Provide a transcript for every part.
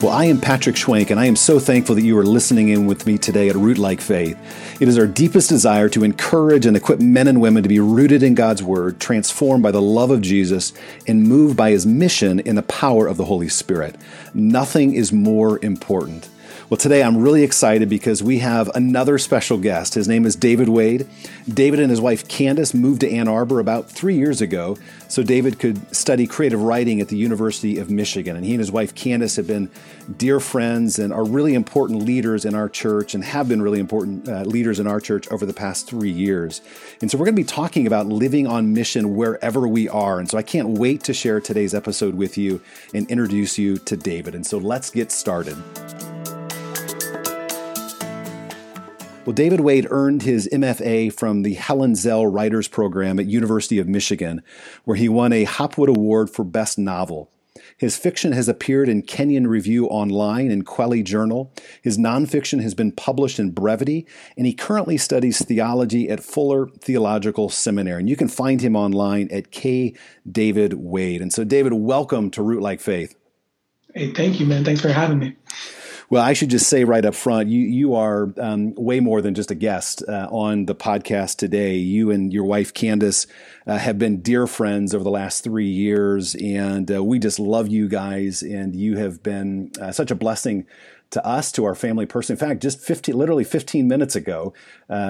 Well, I am Patrick Schwenk, and I am so thankful that you are listening in with me today at Rootlike Faith. It is our deepest desire to encourage and equip men and women to be rooted in God's Word, transformed by the love of Jesus, and moved by His mission in the power of the Holy Spirit. Nothing is more important. Well, today I'm really excited because we have another special guest. His name is David Wade. David and his wife Candace moved to Ann Arbor about 3 years ago so David could study creative writing at the University of Michigan. And he and his wife Candace have been dear friends and are really important leaders in our church and have been really important leaders in our church over the past 3 years. And so we're going to be talking about living on mission wherever we are. And so I can't wait to share today's episode with you and introduce you to David. And so let's get started. Well, David Wade earned his MFA from the Helen Zell Writers Program at University of Michigan, where he won a Hopwood Award for Best Novel. His fiction has appeared in Kenyon Review Online and Kweli Journal. His nonfiction has been published in Brevity, and he currently studies theology at Fuller Theological Seminary. And you can find him online at kdavidwade. And so, David, welcome to Root Like Faith. Hey, thank you, man. Thanks for having me. Well, I should just say right up front, you are way more than just a guest on the podcast today. You and your wife, Candace, have been dear friends over the last 3 years, and we just love you guys, and you have been such a blessing to us, to our family person. In fact, just 15 minutes ago,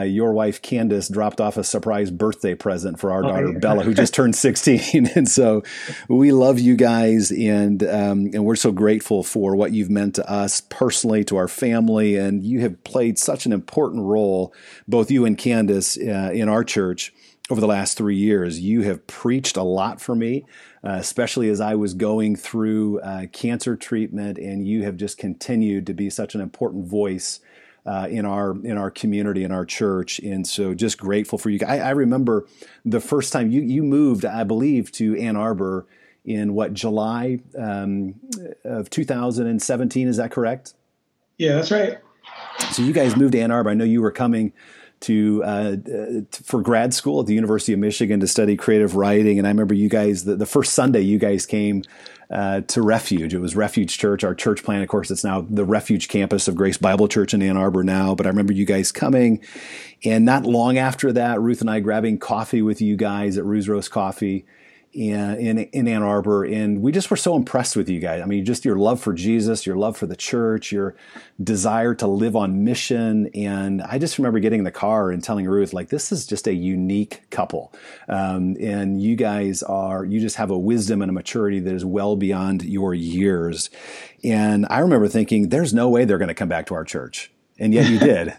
your wife, Candace, dropped off a surprise birthday present for our daughter, Bella, who just turned 16. And so we love you guys, and we're so grateful for what you've meant to us personally, to our family. And you have played such an important role, both you and Candace, in our church over the last 3 years. You have preached a lot for me, especially as I was going through cancer treatment, and you have just continued to be such an important voice in our community, in our church. And so just grateful for you. I remember the first time you moved, I believe, to Ann Arbor in July of 2017, is that correct? Yeah, that's right. So you guys moved to Ann Arbor. I know you were coming for grad school at the University of Michigan to study creative writing. And I remember you guys, the first Sunday you guys came to Refuge. It was Refuge Church, our church plant. Of course, it's now the Refuge campus of Grace Bible Church in Ann Arbor now. But I remember you guys coming. And not long after that, Ruth and I grabbing coffee with you guys at Ruse Roast Coffee in Ann Arbor, and we just were so impressed with you guys. I mean, just your love for Jesus, your love for the church, your desire to live on mission. And I just remember getting in the car and telling Ruth, like, this is just a unique couple. And you guys you just have a wisdom and a maturity that is well beyond your years. And I remember thinking, there's no way they're going to come back to our church. And yet you did.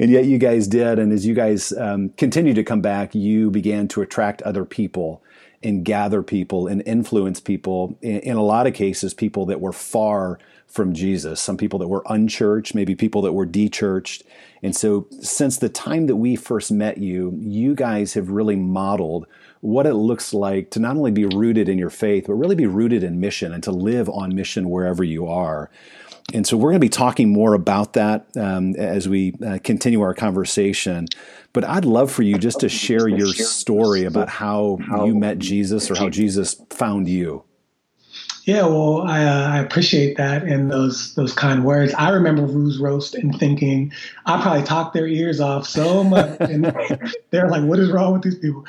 And yet you guys did. And as you guys continued to come back, you began to attract other people and gather people and influence people, in a lot of cases, people that were far from Jesus, some people that were unchurched, maybe people that were de-churched. And so since the time that we first met you, you guys have really modeled what it looks like to not only be rooted in your faith, but really be rooted in mission and to live on mission wherever you are. And so we're going to be talking more about that as we continue our conversation. But I'd love for you just to share your story about how you met Jesus or how Jesus found you. Yeah, well, I appreciate that and those kind words. I remember Ruse Roast and thinking, I probably talked their ears off so much. And they're like, what is wrong with these people?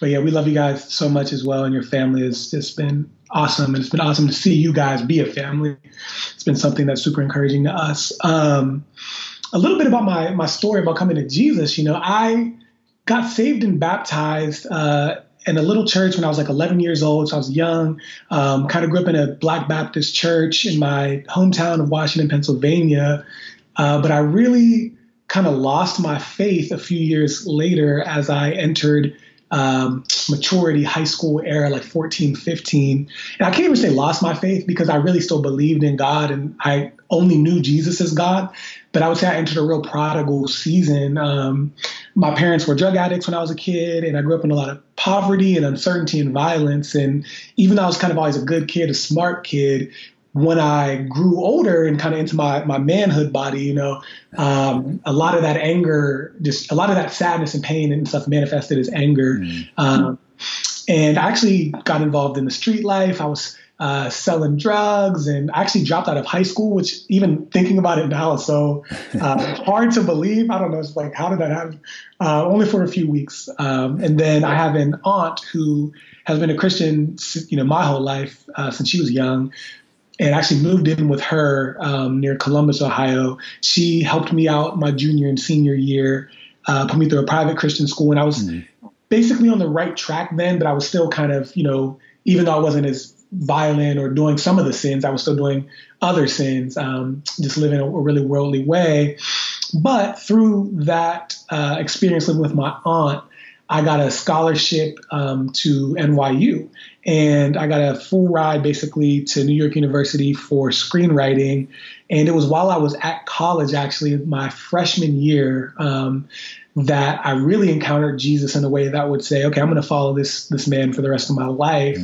But yeah, we love you guys so much as well. And your family has just been awesome. And it's been awesome to see you guys be a family. It's been something that's super encouraging to us. A little bit about my story about coming to Jesus. You know, I got saved and baptized in a little church when I was like 11 years old. So I was young, kind of grew up in a Black Baptist church in my hometown of Washington, Pennsylvania. But I really kind of lost my faith a few years later as I entered maturity, high school era, like 14, 15. And I can't even say lost my faith because I really still believed in God and I only knew Jesus as God. But I would say I entered a real prodigal season. My parents were drug addicts when I was a kid, and I grew up in a lot of poverty and uncertainty and violence. And even though I was kind of always a good kid, a smart kid, when I grew older and kind of into my manhood body, you know, a lot of that anger, just a lot of that sadness and pain and stuff manifested as anger. Mm-hmm. And I actually got involved in the street life. I was selling drugs, and I actually dropped out of high school, which even thinking about it now is so hard to believe. I don't know. It's like, how did that happen? Only for a few weeks. And then I have an aunt who has been a Christian, you know, my whole life since she was young, and actually moved in with her near Columbus, Ohio. She helped me out my junior and senior year, put me through a private Christian school. And I was basically on the right track then, but I was still kind of, you know, even though I wasn't as violent or doing some of the sins, I was still doing other sins, just living a really worldly way. But through that experience living with my aunt, I got a scholarship to NYU, and I got a full ride basically to New York University for screenwriting. And it was while I was at college, actually, my freshman year, that I really encountered Jesus in a way that would say, okay, I'm going to follow this man for the rest of my life.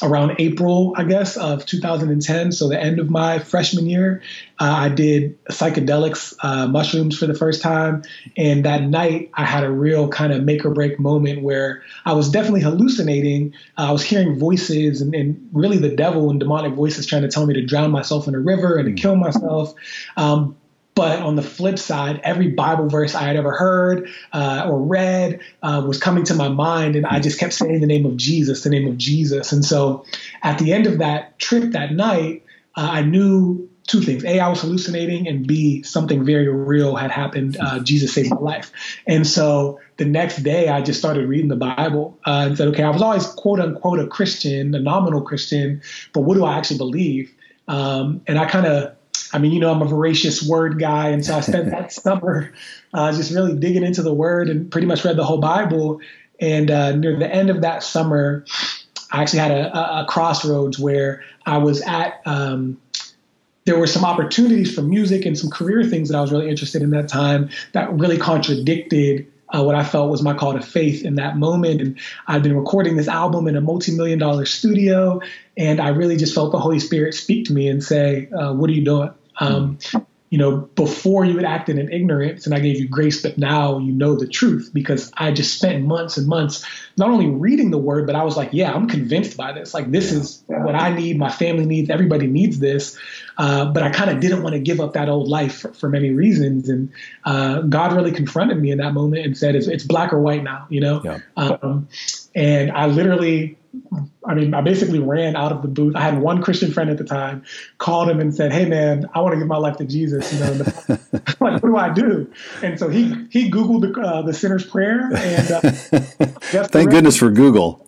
Around April, I guess, of 2010, so the end of my freshman year, I did psychedelics, mushrooms for the first time. And that night, I had a real kind of make or break moment where I was definitely hallucinating. I was hearing voices and really the devil and demonic voices trying to tell me to drown myself in a river and to kill myself. But on the flip side, every Bible verse I had ever heard or read was coming to my mind, and I just kept saying the name of Jesus, the name of Jesus. And so at the end of that trip that night, I knew two things. A, I was hallucinating, and B, something very real had happened. Jesus saved my life. And so the next day, I just started reading the Bible and said, okay, I was always, quote unquote, a Christian, a nominal Christian, but what do I actually believe? And I kind of, I mean, you know, I'm a voracious word guy. And so I spent that summer just really digging into the word and pretty much read the whole Bible. And near the end of that summer, I actually had a crossroads where I was at, there were some opportunities for music and some career things that I was really interested in that time that really contradicted what I felt was my call to faith in that moment. And I've been recording this album in a multi-million-dollar studio, and I really just felt the Holy Spirit speak to me and say, what are you doing? You know, before you had acted in ignorance and I gave you grace, but now you know the truth, because I just spent months and months not only reading the word, but I was like, yeah, I'm convinced by this. Like, this is what I need. My family needs, everybody needs this. But I kind of didn't want to give up that old life for many reasons. And God really confronted me in that moment and said, it's black or white now, you know? Yeah. And I literally, I mean, I basically ran out of the booth. I had one Christian friend at the time, called him and said, hey, man, I want to give my life to Jesus. You know, like, what do I do? And so he Googled the sinner's prayer. And thank goodness for Google.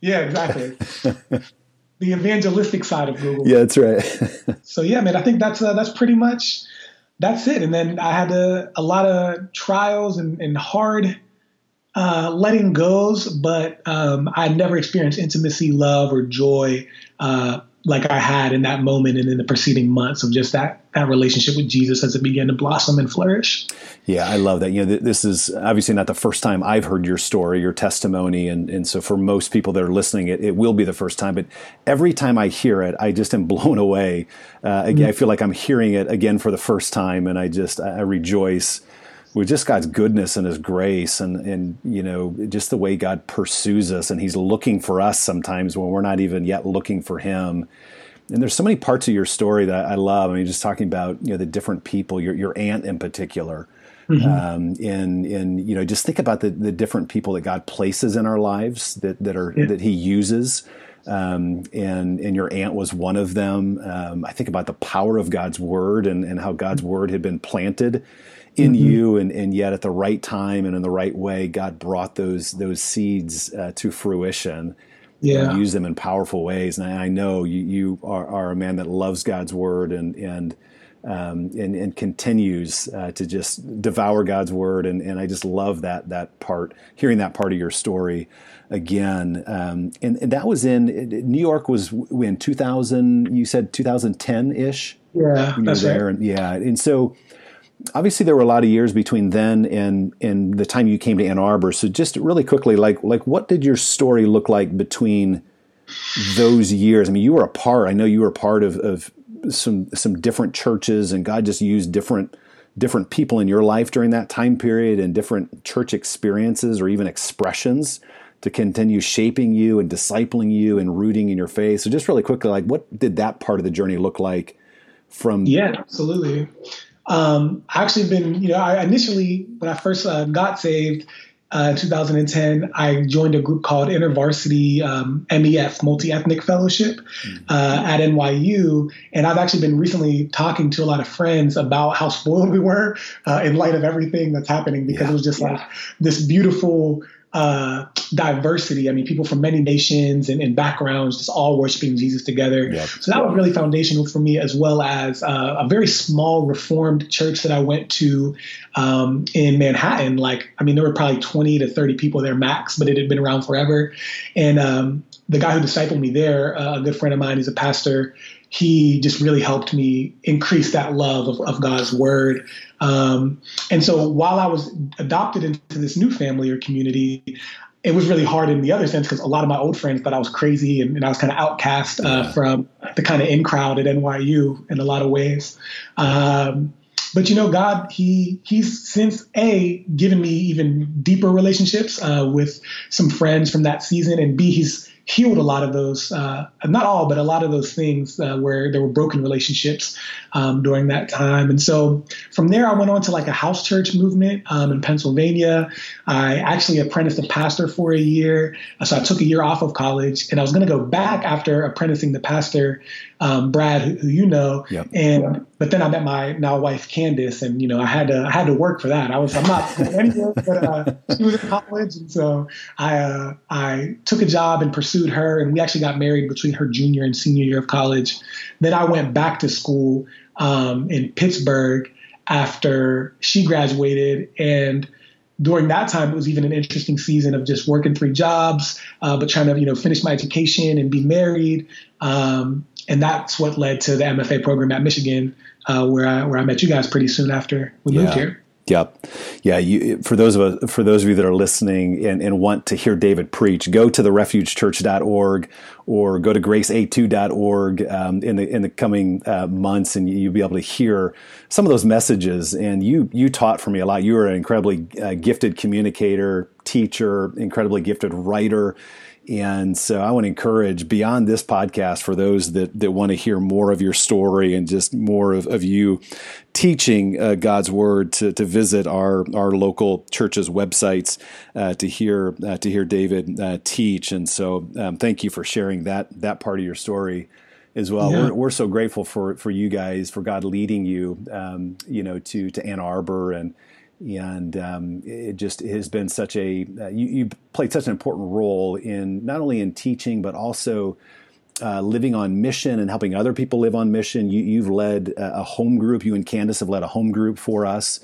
Yeah, exactly. The evangelistic side of Google. Yeah, that's right. So, yeah, man, I think that's pretty much that's it. And then I had a lot of trials and hard letting goes, but I never experienced intimacy, love, or joy like I had in that moment and in the preceding months of just that relationship with Jesus as it began to blossom and flourish. Yeah, I love that. You know, this is obviously not the first time I've heard your story, your testimony. And so for most people that are listening, it will be the first time. But every time I hear it, I just am blown away. Again, I feel like I'm hearing it again for the first time. And I rejoice with just God's goodness and his grace and, you know, just the way God pursues us. And he's looking for us sometimes when we're not even yet looking for him. And there's so many parts of your story that I love. I mean, just talking about, you know, the different people, your aunt in particular. And, you know, just think about the different people that God places in our lives that he uses. And your aunt was one of them. I think about the power of God's word and how God's word had been planted in you, and yet at the right time and in the right way, God brought those seeds to fruition and used them in powerful ways. And I know you are a man that loves God's word and continues to just devour God's word. And I just love that part, hearing that part of your story again. And that was New York was in 2000, you said 2010-ish? Yeah, that's there. Right. And so obviously there were a lot of years between then and the time you came to Ann Arbor. So just really quickly, like what did your story look like between those years? I mean, you were a part of some different churches, and God just used different people in your life during that time period and different church experiences or even expressions to continue shaping you and discipling you and rooting in your faith. So just really quickly, like, what did that part of the journey look like from? Yeah, absolutely. I actually been, I initially, when I first got saved in 2010, I joined a group called InterVarsity MEF, Multi-Ethnic Fellowship, at NYU. And I've actually been recently talking to a lot of friends about how spoiled we were in light of everything that's happening, because it was just like this beautiful diversity. I mean, people from many nations and backgrounds just all worshiping Jesus together. Yep. So that was really foundational for me, as well as a very small Reformed church that I went to in Manhattan. Like, I mean, there were probably 20 to 30 people there max, but it had been around forever. And the guy who discipled me there, a good friend of mine, he's a pastor. He just really helped me increase that love of God's word. And so while I was adopted into this new family or community, it was really hard in the other sense, because a lot of my old friends thought I was crazy and I was kind of outcast from the kind of in crowd at NYU in a lot of ways. But, God, he's since, given me even deeper relationships with some friends from that season, and B, he's healed a lot of those, not all, but a lot of those things where there were broken relationships during that time. And so from there, I went on to like a house church movement in Pennsylvania. I actually apprenticed a pastor for a year. So I took a year off of college, and I was going to go back after apprenticing the pastor, Brad, who but then I met my now wife, Candace, and, I had to work for that. I'm not anywhere, but she was in college. And so I took a job and pursued her, and we actually got married between her junior and senior year of college. Then I went back to school in Pittsburgh after she graduated, and during that time, it was even an interesting season of just working 3 jobs, but trying to, finish my education and be married. And that's what led to the MFA program at Michigan, where I met you guys pretty soon after we moved here. Yep. Yeah. For those of you that are listening and want to hear David preach, go to therefugechurch.org or go to gracea2.org in the coming months, and you'll be able to hear some of those messages. And you taught for me a lot. You were an incredibly gifted communicator, teacher, incredibly gifted writer. And so I want to encourage, beyond this podcast, for those that want to hear more of your story and just more of you teaching God's word, to visit our local churches' websites to hear David teach. And so thank you for sharing that part of your story as well. Yeah. We're so grateful for you guys, for God leading you, to Ann Arbor, and it just has been such you played such an important role in not only in teaching, but also living on mission and helping other people live on mission. You've led a home group. You and Candace have led a home group for us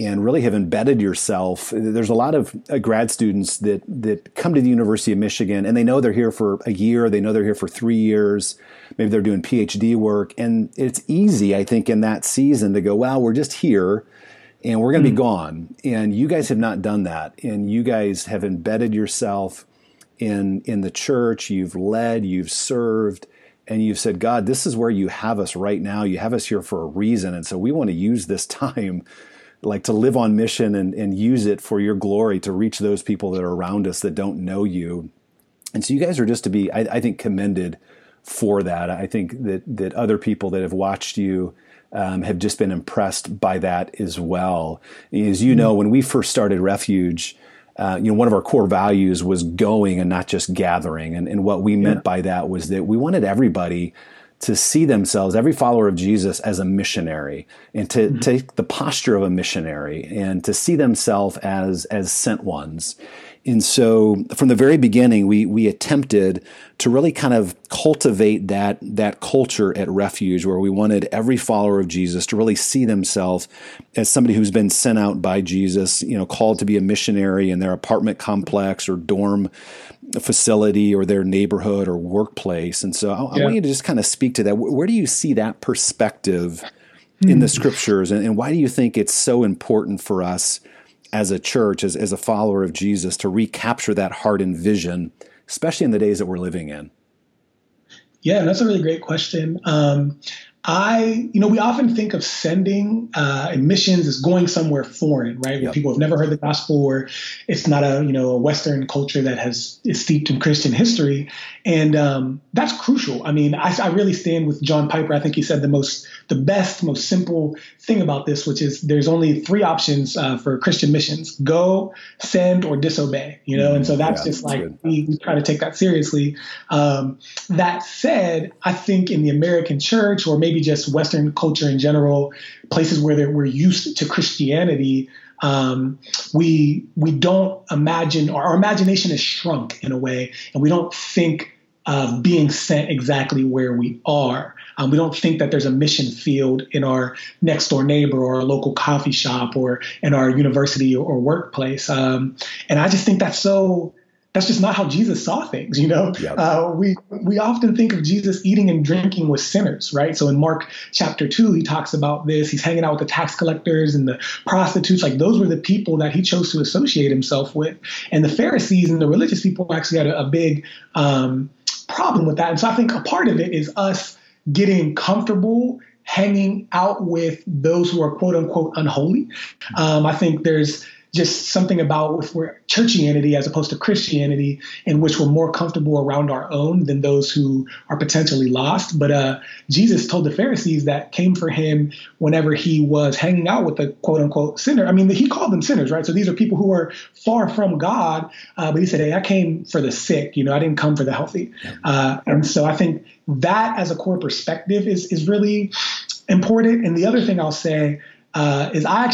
and really have embedded yourself. There's a lot of grad students that come to the University of Michigan, and they know they're here for a year. They know they're here for 3 years. Maybe they're doing PhD work. And it's easy, I think, in that season to go, wow, we're just here, and we're going to be gone. And you guys have not done that. And you guys have embedded yourself in the church. You've led, you've served, and you've said, God, this is where you have us right now. You have us here for a reason. And so we want to use this time like to live on mission and use it for your glory, to reach those people that are around us that don't know you. And so you guys are just to be, I think, commended for that. I think that other people that have watched you have just been impressed by that as well. As you know, when we first started Refuge, one of our core values was going and not just gathering. And what we meant by that was that we wanted everybody to see themselves, every follower of Jesus, as a missionary, and to take the posture of a missionary and to see themselves as sent ones. And so from the very beginning, we attempted to really kind of cultivate that culture at Refuge, where we wanted every follower of Jesus to really see themselves as somebody who's been sent out by Jesus, called to be a missionary in their apartment complex or dorm facility or their neighborhood or workplace. And so I want you to just kind of speak to that. Where do you see that perspective in the scriptures? And why do you think it's so important for us as a church, as a follower of Jesus, to recapture that heart and vision, especially in the days that we're living in? Yeah, that's a really great question. We often think of sending and missions as going somewhere foreign, right? Where people have never heard the gospel, or it's not a Western culture that is steeped in Christian history. And that's crucial. I mean, I really stand with John Piper. I think he said the best, most simple thing about this, which is there's only three options for Christian missions: go, send, or disobey, And so that's just like, we try to take that seriously. That said, I think in the American church, or maybe just Western culture in general, places where we're used to Christianity, we don't imagine, or our imagination is shrunk in a way, and we don't think of being sent exactly where we are. We don't think that there's a mission field in our next door neighbor, or our local coffee shop, or in our university or workplace. And I just think that's just not how Jesus saw things, We often think of Jesus eating and drinking with sinners, right? So in Mark chapter 2, he talks about this. He's hanging out with the tax collectors and the prostitutes. Like, those were the people that he chose to associate himself with. And the Pharisees and the religious people actually had a big problem with that. And so I think a part of it is us getting comfortable hanging out with those who are quote unquote unholy. I think there's just something about if we're churchianity as opposed to Christianity, in which we're more comfortable around our own than those who are potentially lost. But Jesus told the Pharisees that came for him whenever he was hanging out with a quote unquote sinner. I mean, he called them sinners, right? So these are people who are far from God. But he said, hey, I came for the sick. I didn't come for the healthy. And so I think that as a core perspective is really important. And the other thing I'll say is I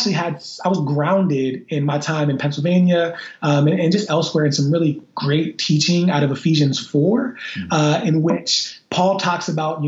was grounded in my time in Pennsylvania and just elsewhere in some really great teaching out of Ephesians 4, in which Paul talks about,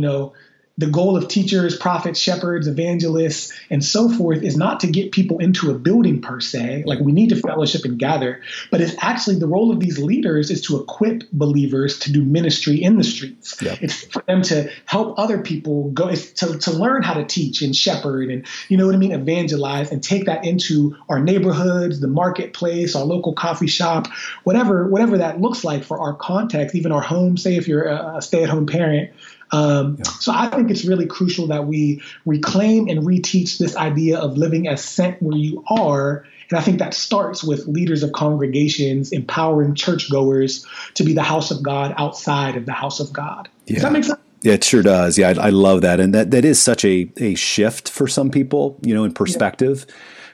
the goal of teachers, prophets, shepherds, evangelists, and so forth is not to get people into a building per se. Like, we need to fellowship and gather, but it's actually the role of these leaders is to equip believers to do ministry in the streets. Yep. It's for them to help other people go, to learn how to teach and shepherd and, evangelize, and take that into our neighborhoods, the marketplace, our local coffee shop, whatever that looks like for our context, even our home, say if you're a stay-at-home parent. So I think it's really crucial that we reclaim and reteach this idea of living as sent where you are. And I think that starts with leaders of congregations empowering churchgoers to be the house of God outside of the house of God. Yeah. Does that make sense? Yeah, it sure does. Yeah, I love that. And that is such a shift for some people, in perspective,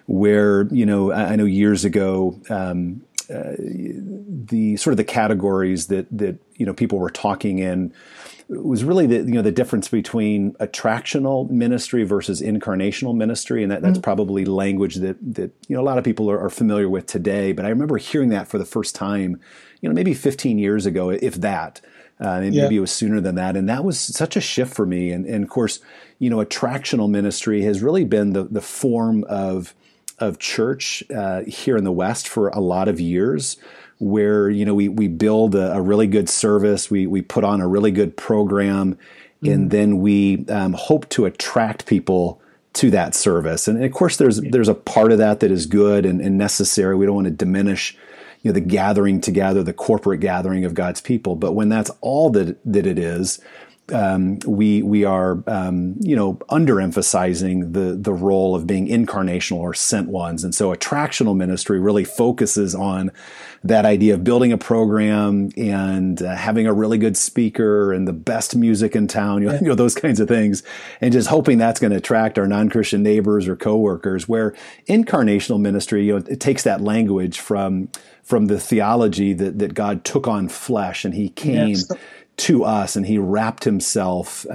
where, I know years ago, the sort of the categories that people were talking in was really the difference between attractional ministry versus incarnational ministry, and that's probably language that a lot of people are familiar with today. But I remember hearing that for the first time, maybe 15 years ago, if that. Maybe it was sooner than that. And that was such a shift for me. And of course, attractional ministry has really been the form of church here in the West for a lot of years, where, we build a really good service, we put on a really good program, and then we hope to attract people to that service. And of course, there's a part of that is good and necessary. We don't want to diminish the gathering together, the corporate gathering of God's people. But when that's all that it is, we are, underemphasizing the role of being incarnational or sent ones. And so attractional ministry really focuses on that idea of building a program and having a really good speaker and the best music in town, those kinds of things, and just hoping that's going to attract our non-Christian neighbors or coworkers, where incarnational ministry, it takes that language from the theology that God took on flesh, and he came to us, and he wrapped himself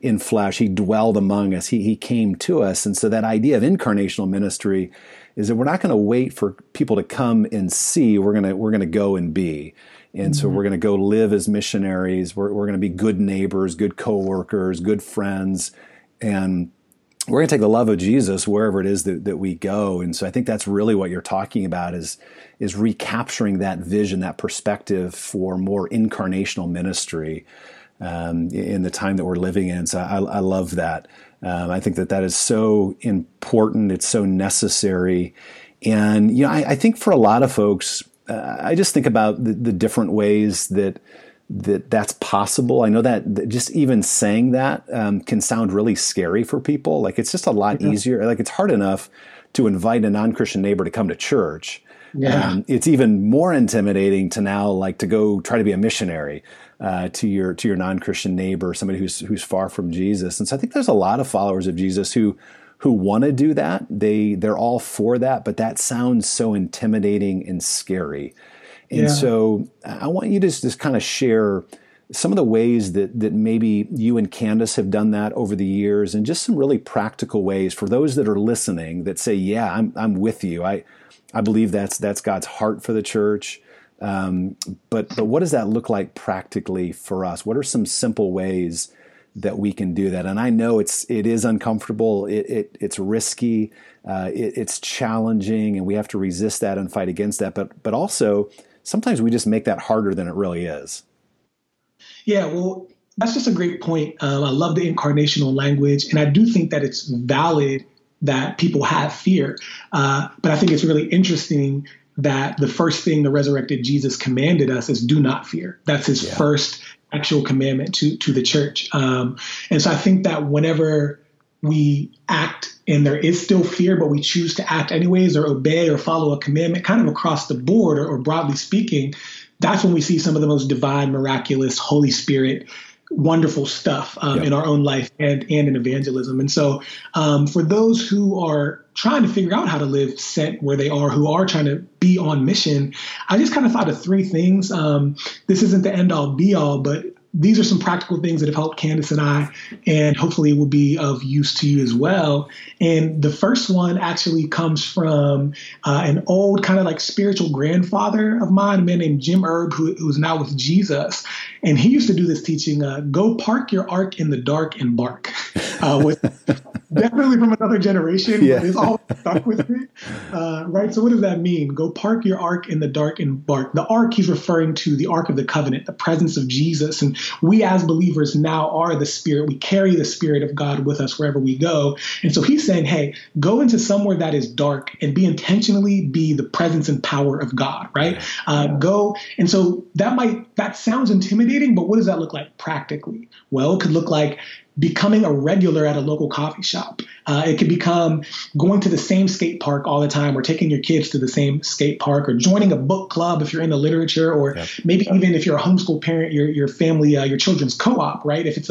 in flesh. He dwelled among us. He came to us. And so that idea of incarnational ministry is that we're not going to wait for people to come and see. We're going to go and be. And so we're going to go live as missionaries. We're going to be good neighbors, good coworkers, good friends, and we're going to take the love of Jesus wherever it is that we go. And so I think that's really what you're talking about is recapturing that vision, that perspective for more incarnational ministry in the time that we're living in. So I love that. I think that is so important. It's so necessary. And, I think for a lot of folks, I just think about the different ways that that that's possible. I know that just even saying that can sound really scary for people. Like, it's just a lot easier. Like, it's hard enough to invite a non-Christian neighbor to come to church. Yeah. It's even more intimidating to now, like, to go try to be a missionary to your non-Christian neighbor, somebody who's far from Jesus. And so I think there's a lot of followers of Jesus who want to do that. They're all for that, but that sounds so intimidating and scary. And so I want you to just kind of share some of the ways that maybe you and Candace have done that over the years, and just some really practical ways for those that are listening that say, yeah, I'm with you. I believe that's God's heart for the church. But what does that look like practically for us? What are some simple ways that we can do that? And I know it is uncomfortable. It's risky. It's challenging, and we have to resist that and fight against that. But also sometimes we just make that harder than it really is. Yeah, well, that's just a great point. I love the incarnational language, and I do think that it's valid that people have fear. But I think it's really interesting that the first thing the resurrected Jesus commanded us is do not fear. That's his first actual commandment to the church. And so I think that whenever we act and there is still fear, but we choose to act anyways or obey or follow a commandment kind of across the board or broadly speaking, that's when we see some of the most divine, miraculous, Holy Spirit, wonderful stuff in our own life and in evangelism. And so for those who are trying to figure out how to live sent where they are, who are trying to be on mission, I just kind of thought of three things. This isn't the end all be all, but these are some practical things that have helped Candace and I, and hopefully will be of use to you as well. And the first one actually comes from an old kind of like spiritual grandfather of mine, a man named Jim Erb, who's now with Jesus. And he used to do this teaching, go park your ark in the dark and bark. Definitely from another generation. Yeah. It's all stuck with me. Right. So what does that mean? Go park your ark in the dark and bark. The ark, he's referring to the Ark of the Covenant, the presence of Jesus. And we as believers now are the Spirit. We carry the Spirit of God with us wherever we go. And so he's saying, hey, go into somewhere that is dark and intentionally be the presence and power of God. Right. Go. And so that sounds intimidating, but what does that look like practically? Well, it could look like becoming a regular at a local coffee shop. It could become going to the same skate park all the time, or taking your kids to the same skate park, or joining a book club if you're into literature, or maybe even if you're a homeschool parent, your family, your children's co-op, right? If it's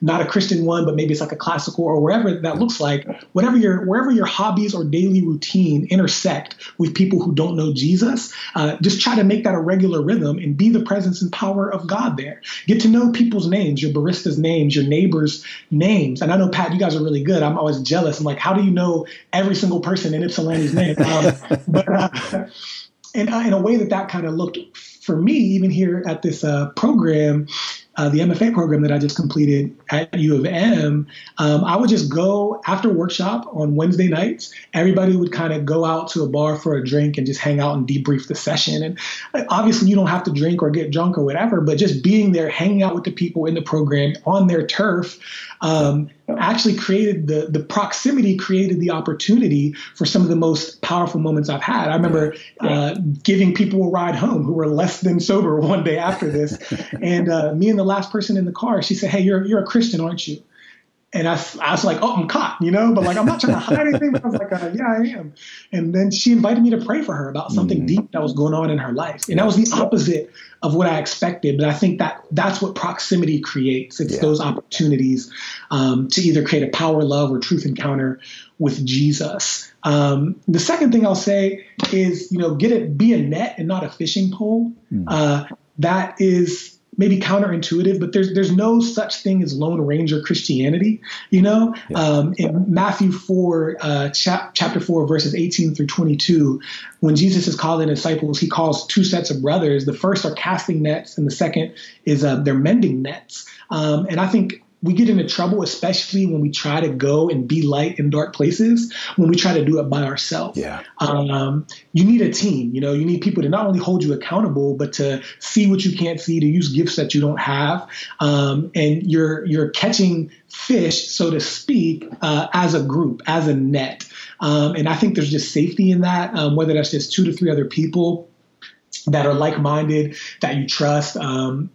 not a Christian one, but maybe it's like a classical or wherever that looks like, wherever your hobbies or daily routine intersect with people who don't know Jesus, just try to make that a regular rhythm and be the presence and power of God there. Get to know people's names, your barista's names, your neighbors' names. And I know, Pat, you guys are really good. I'm always jealous. I'm like, how do you know every single person in Ypsilanti's name? But in a way that kind of looked for me, even here at this program, the MFA program that I just completed at U of M, I would just go after workshop on Wednesday nights. Everybody would kind of go out to a bar for a drink and just hang out and debrief the session. And obviously you don't have to drink or get drunk or whatever, but just being there, hanging out with the people in the program on their turf, actually created the proximity, created the opportunity for some of the most powerful moments I've had. I remember giving people a ride home who were less than sober one day after this. And me and the last person in the car, she said, hey, you're a Christian, aren't you? And I was like, oh, I'm caught, but like, I'm not trying to hide anything, but I was like, yeah, I am. And then she invited me to pray for her about something deep that was going on in her life. And that was the opposite of what I expected. But I think that's what proximity creates. It's those opportunities to either create a power, love, or truth encounter with Jesus. The second thing I'll say is, be a net and not a fishing pole. That is maybe counterintuitive, but there's no such thing as Lone Ranger Christianity, in Matthew 4, chapter 4, verses 18 through 22, when Jesus is calling disciples, he calls two sets of brothers. The first are casting nets, and the second is they're mending nets. And I think we get into trouble, especially when we try to go and be light in dark places, when we try to do it by ourselves. Yeah. You need a team, you need people to not only hold you accountable, but to see what you can't see, to use gifts that you don't have. And you're catching fish, so to speak, as a group, as a net. And I think there's just safety in that, whether that's just two to three other people. that are like-minded, that you trust.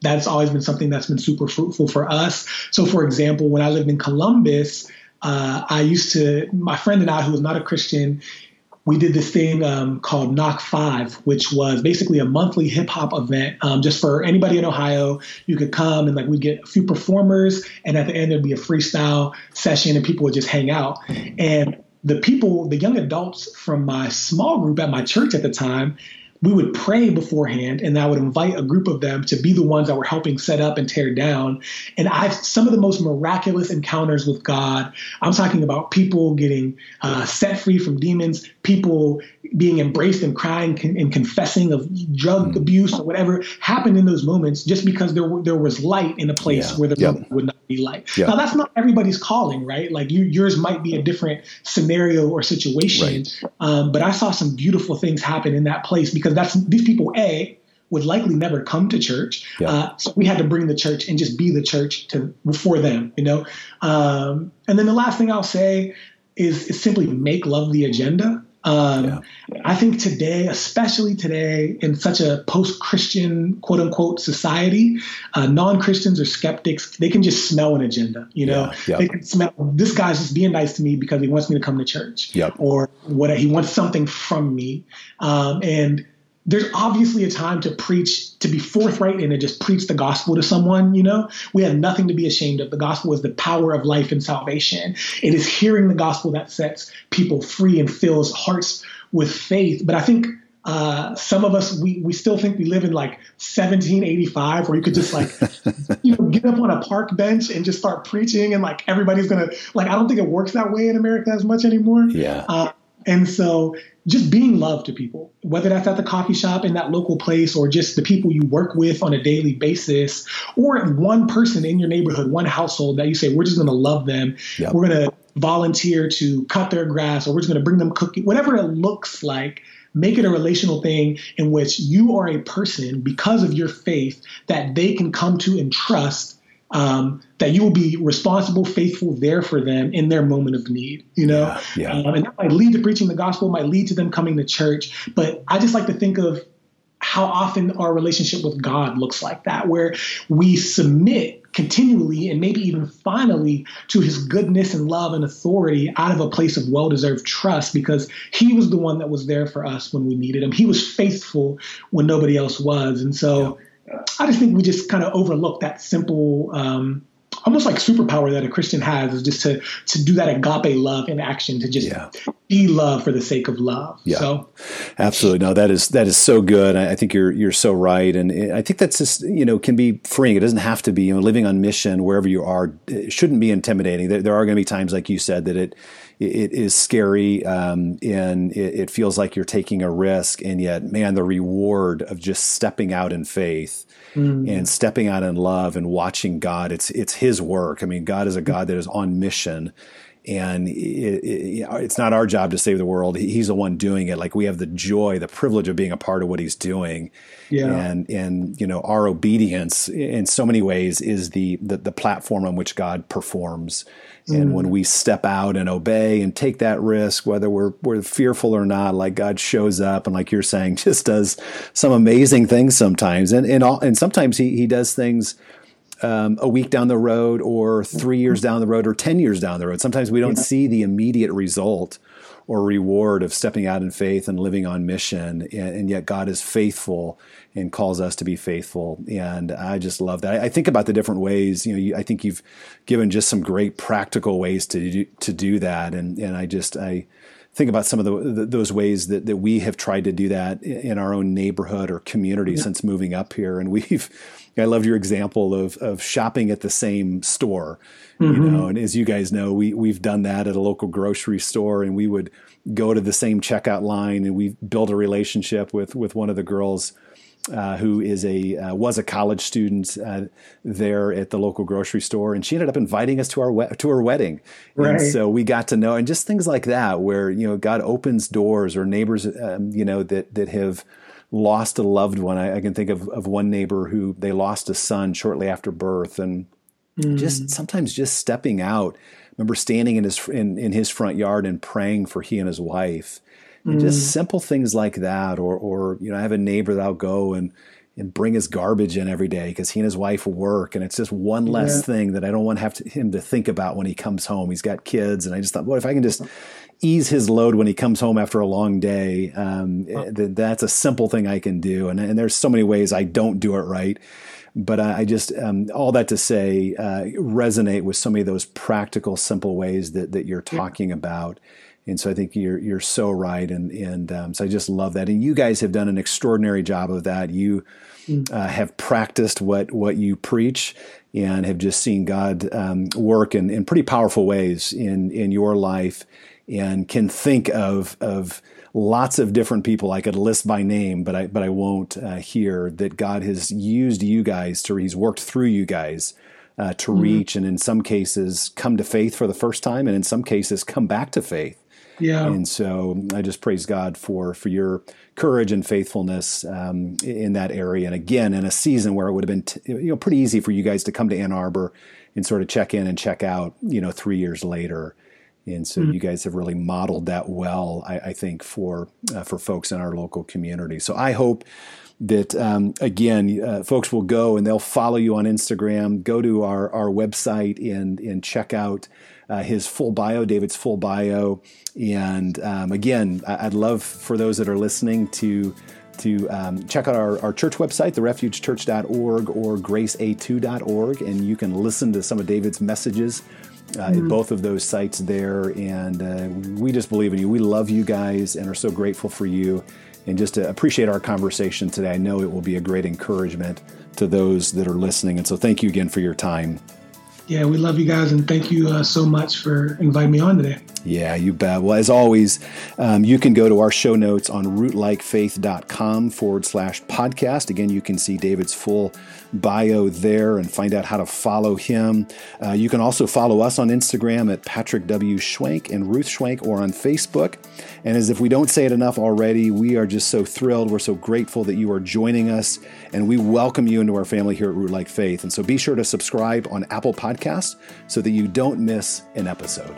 That's always been something that's been super fruitful for us. So, for example, when I lived in Columbus, my friend and I, who was not a Christian, we did this thing called Knock Five, which was basically a monthly hip hop event just for anybody in Ohio. You could come and we'd get a few performers, and at the end there'd be a freestyle session and people would just hang out. And the young adults from my small group at my church at the time, we would pray beforehand, and I would invite a group of them to be the ones that were helping set up and tear down. And some of the most miraculous encounters with God, I'm talking about people getting set free from demons, people being embraced and crying and confessing of drug abuse or whatever, happened in those moments just because there was light in a place where there would not be light. Yeah. Now, that's not everybody's calling, right? Yours might be a different scenario or situation, right. But I saw some beautiful things happen in that place because these people, A, would likely never come to church. Yeah. So we had to bring the church and just be the church for them, And then the last thing I'll say is simply make love the agenda. I think today, especially today, in such a post-Christian, quote unquote, society, non-Christians or skeptics, they can just smell an agenda. They can smell, this guy's just being nice to me because he wants me to come to church, or whatever. He wants something from me. And there's obviously a time to preach, to be forthright and to just preach the gospel to someone. We have nothing to be ashamed of. The gospel is the power of life and salvation. It is hearing the gospel that sets people free and fills hearts with faith. But I think some of us, we still think we live in 1785, where you could just get up on a park bench and just start preaching. And everybody's going to, I don't think it works that way in America as much anymore. Yeah. And so just being love to people, whether that's at the coffee shop in that local place or just the people you work with on a daily basis, or one person in your neighborhood, one household that you say, we're just going to love them. Yep. We're going to volunteer to cut their grass, or we're just going to bring them cookies, whatever it looks like. Make it a relational thing in which you are a person, because of your faith, that they can come to and trust. That you will be responsible, faithful there for them in their moment of need, and that might lead to preaching the gospel, might lead to them coming to church. But I just like to think of how often our relationship with God looks like that, where we submit continually and maybe even finally to his goodness and love and authority out of a place of well-deserved trust, because he was the one that was there for us when we needed him. He was faithful when nobody else was. And so I just think we just kind of overlook that simple, almost superpower that a Christian has, is just to do that agape love in action, to just be love for the sake of love. Yeah. So, absolutely. No, that is so good. I think you're so right. And I think that's just, can be freeing. It doesn't have to be, living on mission wherever you are. It shouldn't be intimidating. There are going to be times, like you said, that it is scary, and it feels like you're taking a risk. And yet, man, the reward of just stepping out in faith and stepping out in love and watching God, it's his work. I mean, God is a God that is on mission, and it's not our job to save the world. He's the one doing it. We have the joy, the privilege of being a part of what he's doing. Yeah. And our obedience in so many ways is the platform on which God performs. And when we step out and obey and take that risk, whether we're fearful or not, God shows up and, like you're saying, just does some amazing things sometimes. And sometimes he does things a week down the road, or 3 years down the road, or 10 years down the road. Sometimes we don't see the immediate result or reward of stepping out in faith and living on mission. And yet God is faithful and calls us to be faithful. And I just love that. I think about the different ways, I think you've given just some great practical ways to do that. And I think about some of those ways that we have tried to do that in our own neighborhood or community since moving up here. And I love your example of shopping at the same store, and as you guys know, we've done that at a local grocery store, and we would go to the same checkout line, and we built a relationship with one of the girls who is was a college student there at the local grocery store, and she ended up inviting us to her wedding. Right. And so we got to know, and just things like that, where God opens doors, or neighbors that have lost a loved one. I can think of one neighbor who they lost a son shortly after birth, and just sometimes just stepping out. I remember standing in his front yard and praying for he and his wife. And just simple things like that. Or you know, I have a neighbor that'll go and bring his garbage in every day because he and his wife work. And it's just one less thing that I don't want to have him to think about when he comes home. He's got kids. And I just thought, well, if I can just ease his load when he comes home after a long day, that's a simple thing I can do. And there's so many ways I don't do it right. But I just, all that to say, resonate with so many of those practical, simple ways that you're talking about. And so I think you're so right, and so I just love that. And you guys have done an extraordinary job of that. You have practiced what you preach, and have just seen God work in pretty powerful ways in your life, and can think of lots of different people I could list by name, but I won't here. That God has used you guys He's worked through you guys. To reach, and in some cases come to faith for the first time, and in some cases come back to faith. Yeah. And so I just praise God for your courage and faithfulness in that area. And again, in a season where it would have been pretty easy for you guys to come to Ann Arbor and sort of check in and check out, 3 years later. And so you guys have really modeled that well, I think, for folks in our local community. So I hope that, again, folks will go and they'll follow you on Instagram, go to our website and check out his full bio, David's full bio. And again, I'd love for those that are listening to check out our church website, therefugechurch.org or gracea2.org, and you can listen to some of David's messages at both of those sites there. And we just believe in you. We love you guys and are so grateful for you. And just to appreciate our conversation today. I know it will be a great encouragement to those that are listening. And so thank you again for your time. Yeah, we love you guys. And thank you so much for inviting me on today. Yeah, you bet. Well, as always, you can go to our show notes on rootlikefaith.com /podcast. Again, you can see David's full bio there and find out how to follow him. You can also follow us on Instagram at Patrick W. Schwenk and Ruth Schwenk, or on Facebook. And as if we don't say it enough already, we are just so thrilled. We're so grateful that you are joining us, and we welcome you into our family here at Root Like Faith. And so be sure to subscribe on Apple Podcasts so that you don't miss an episode.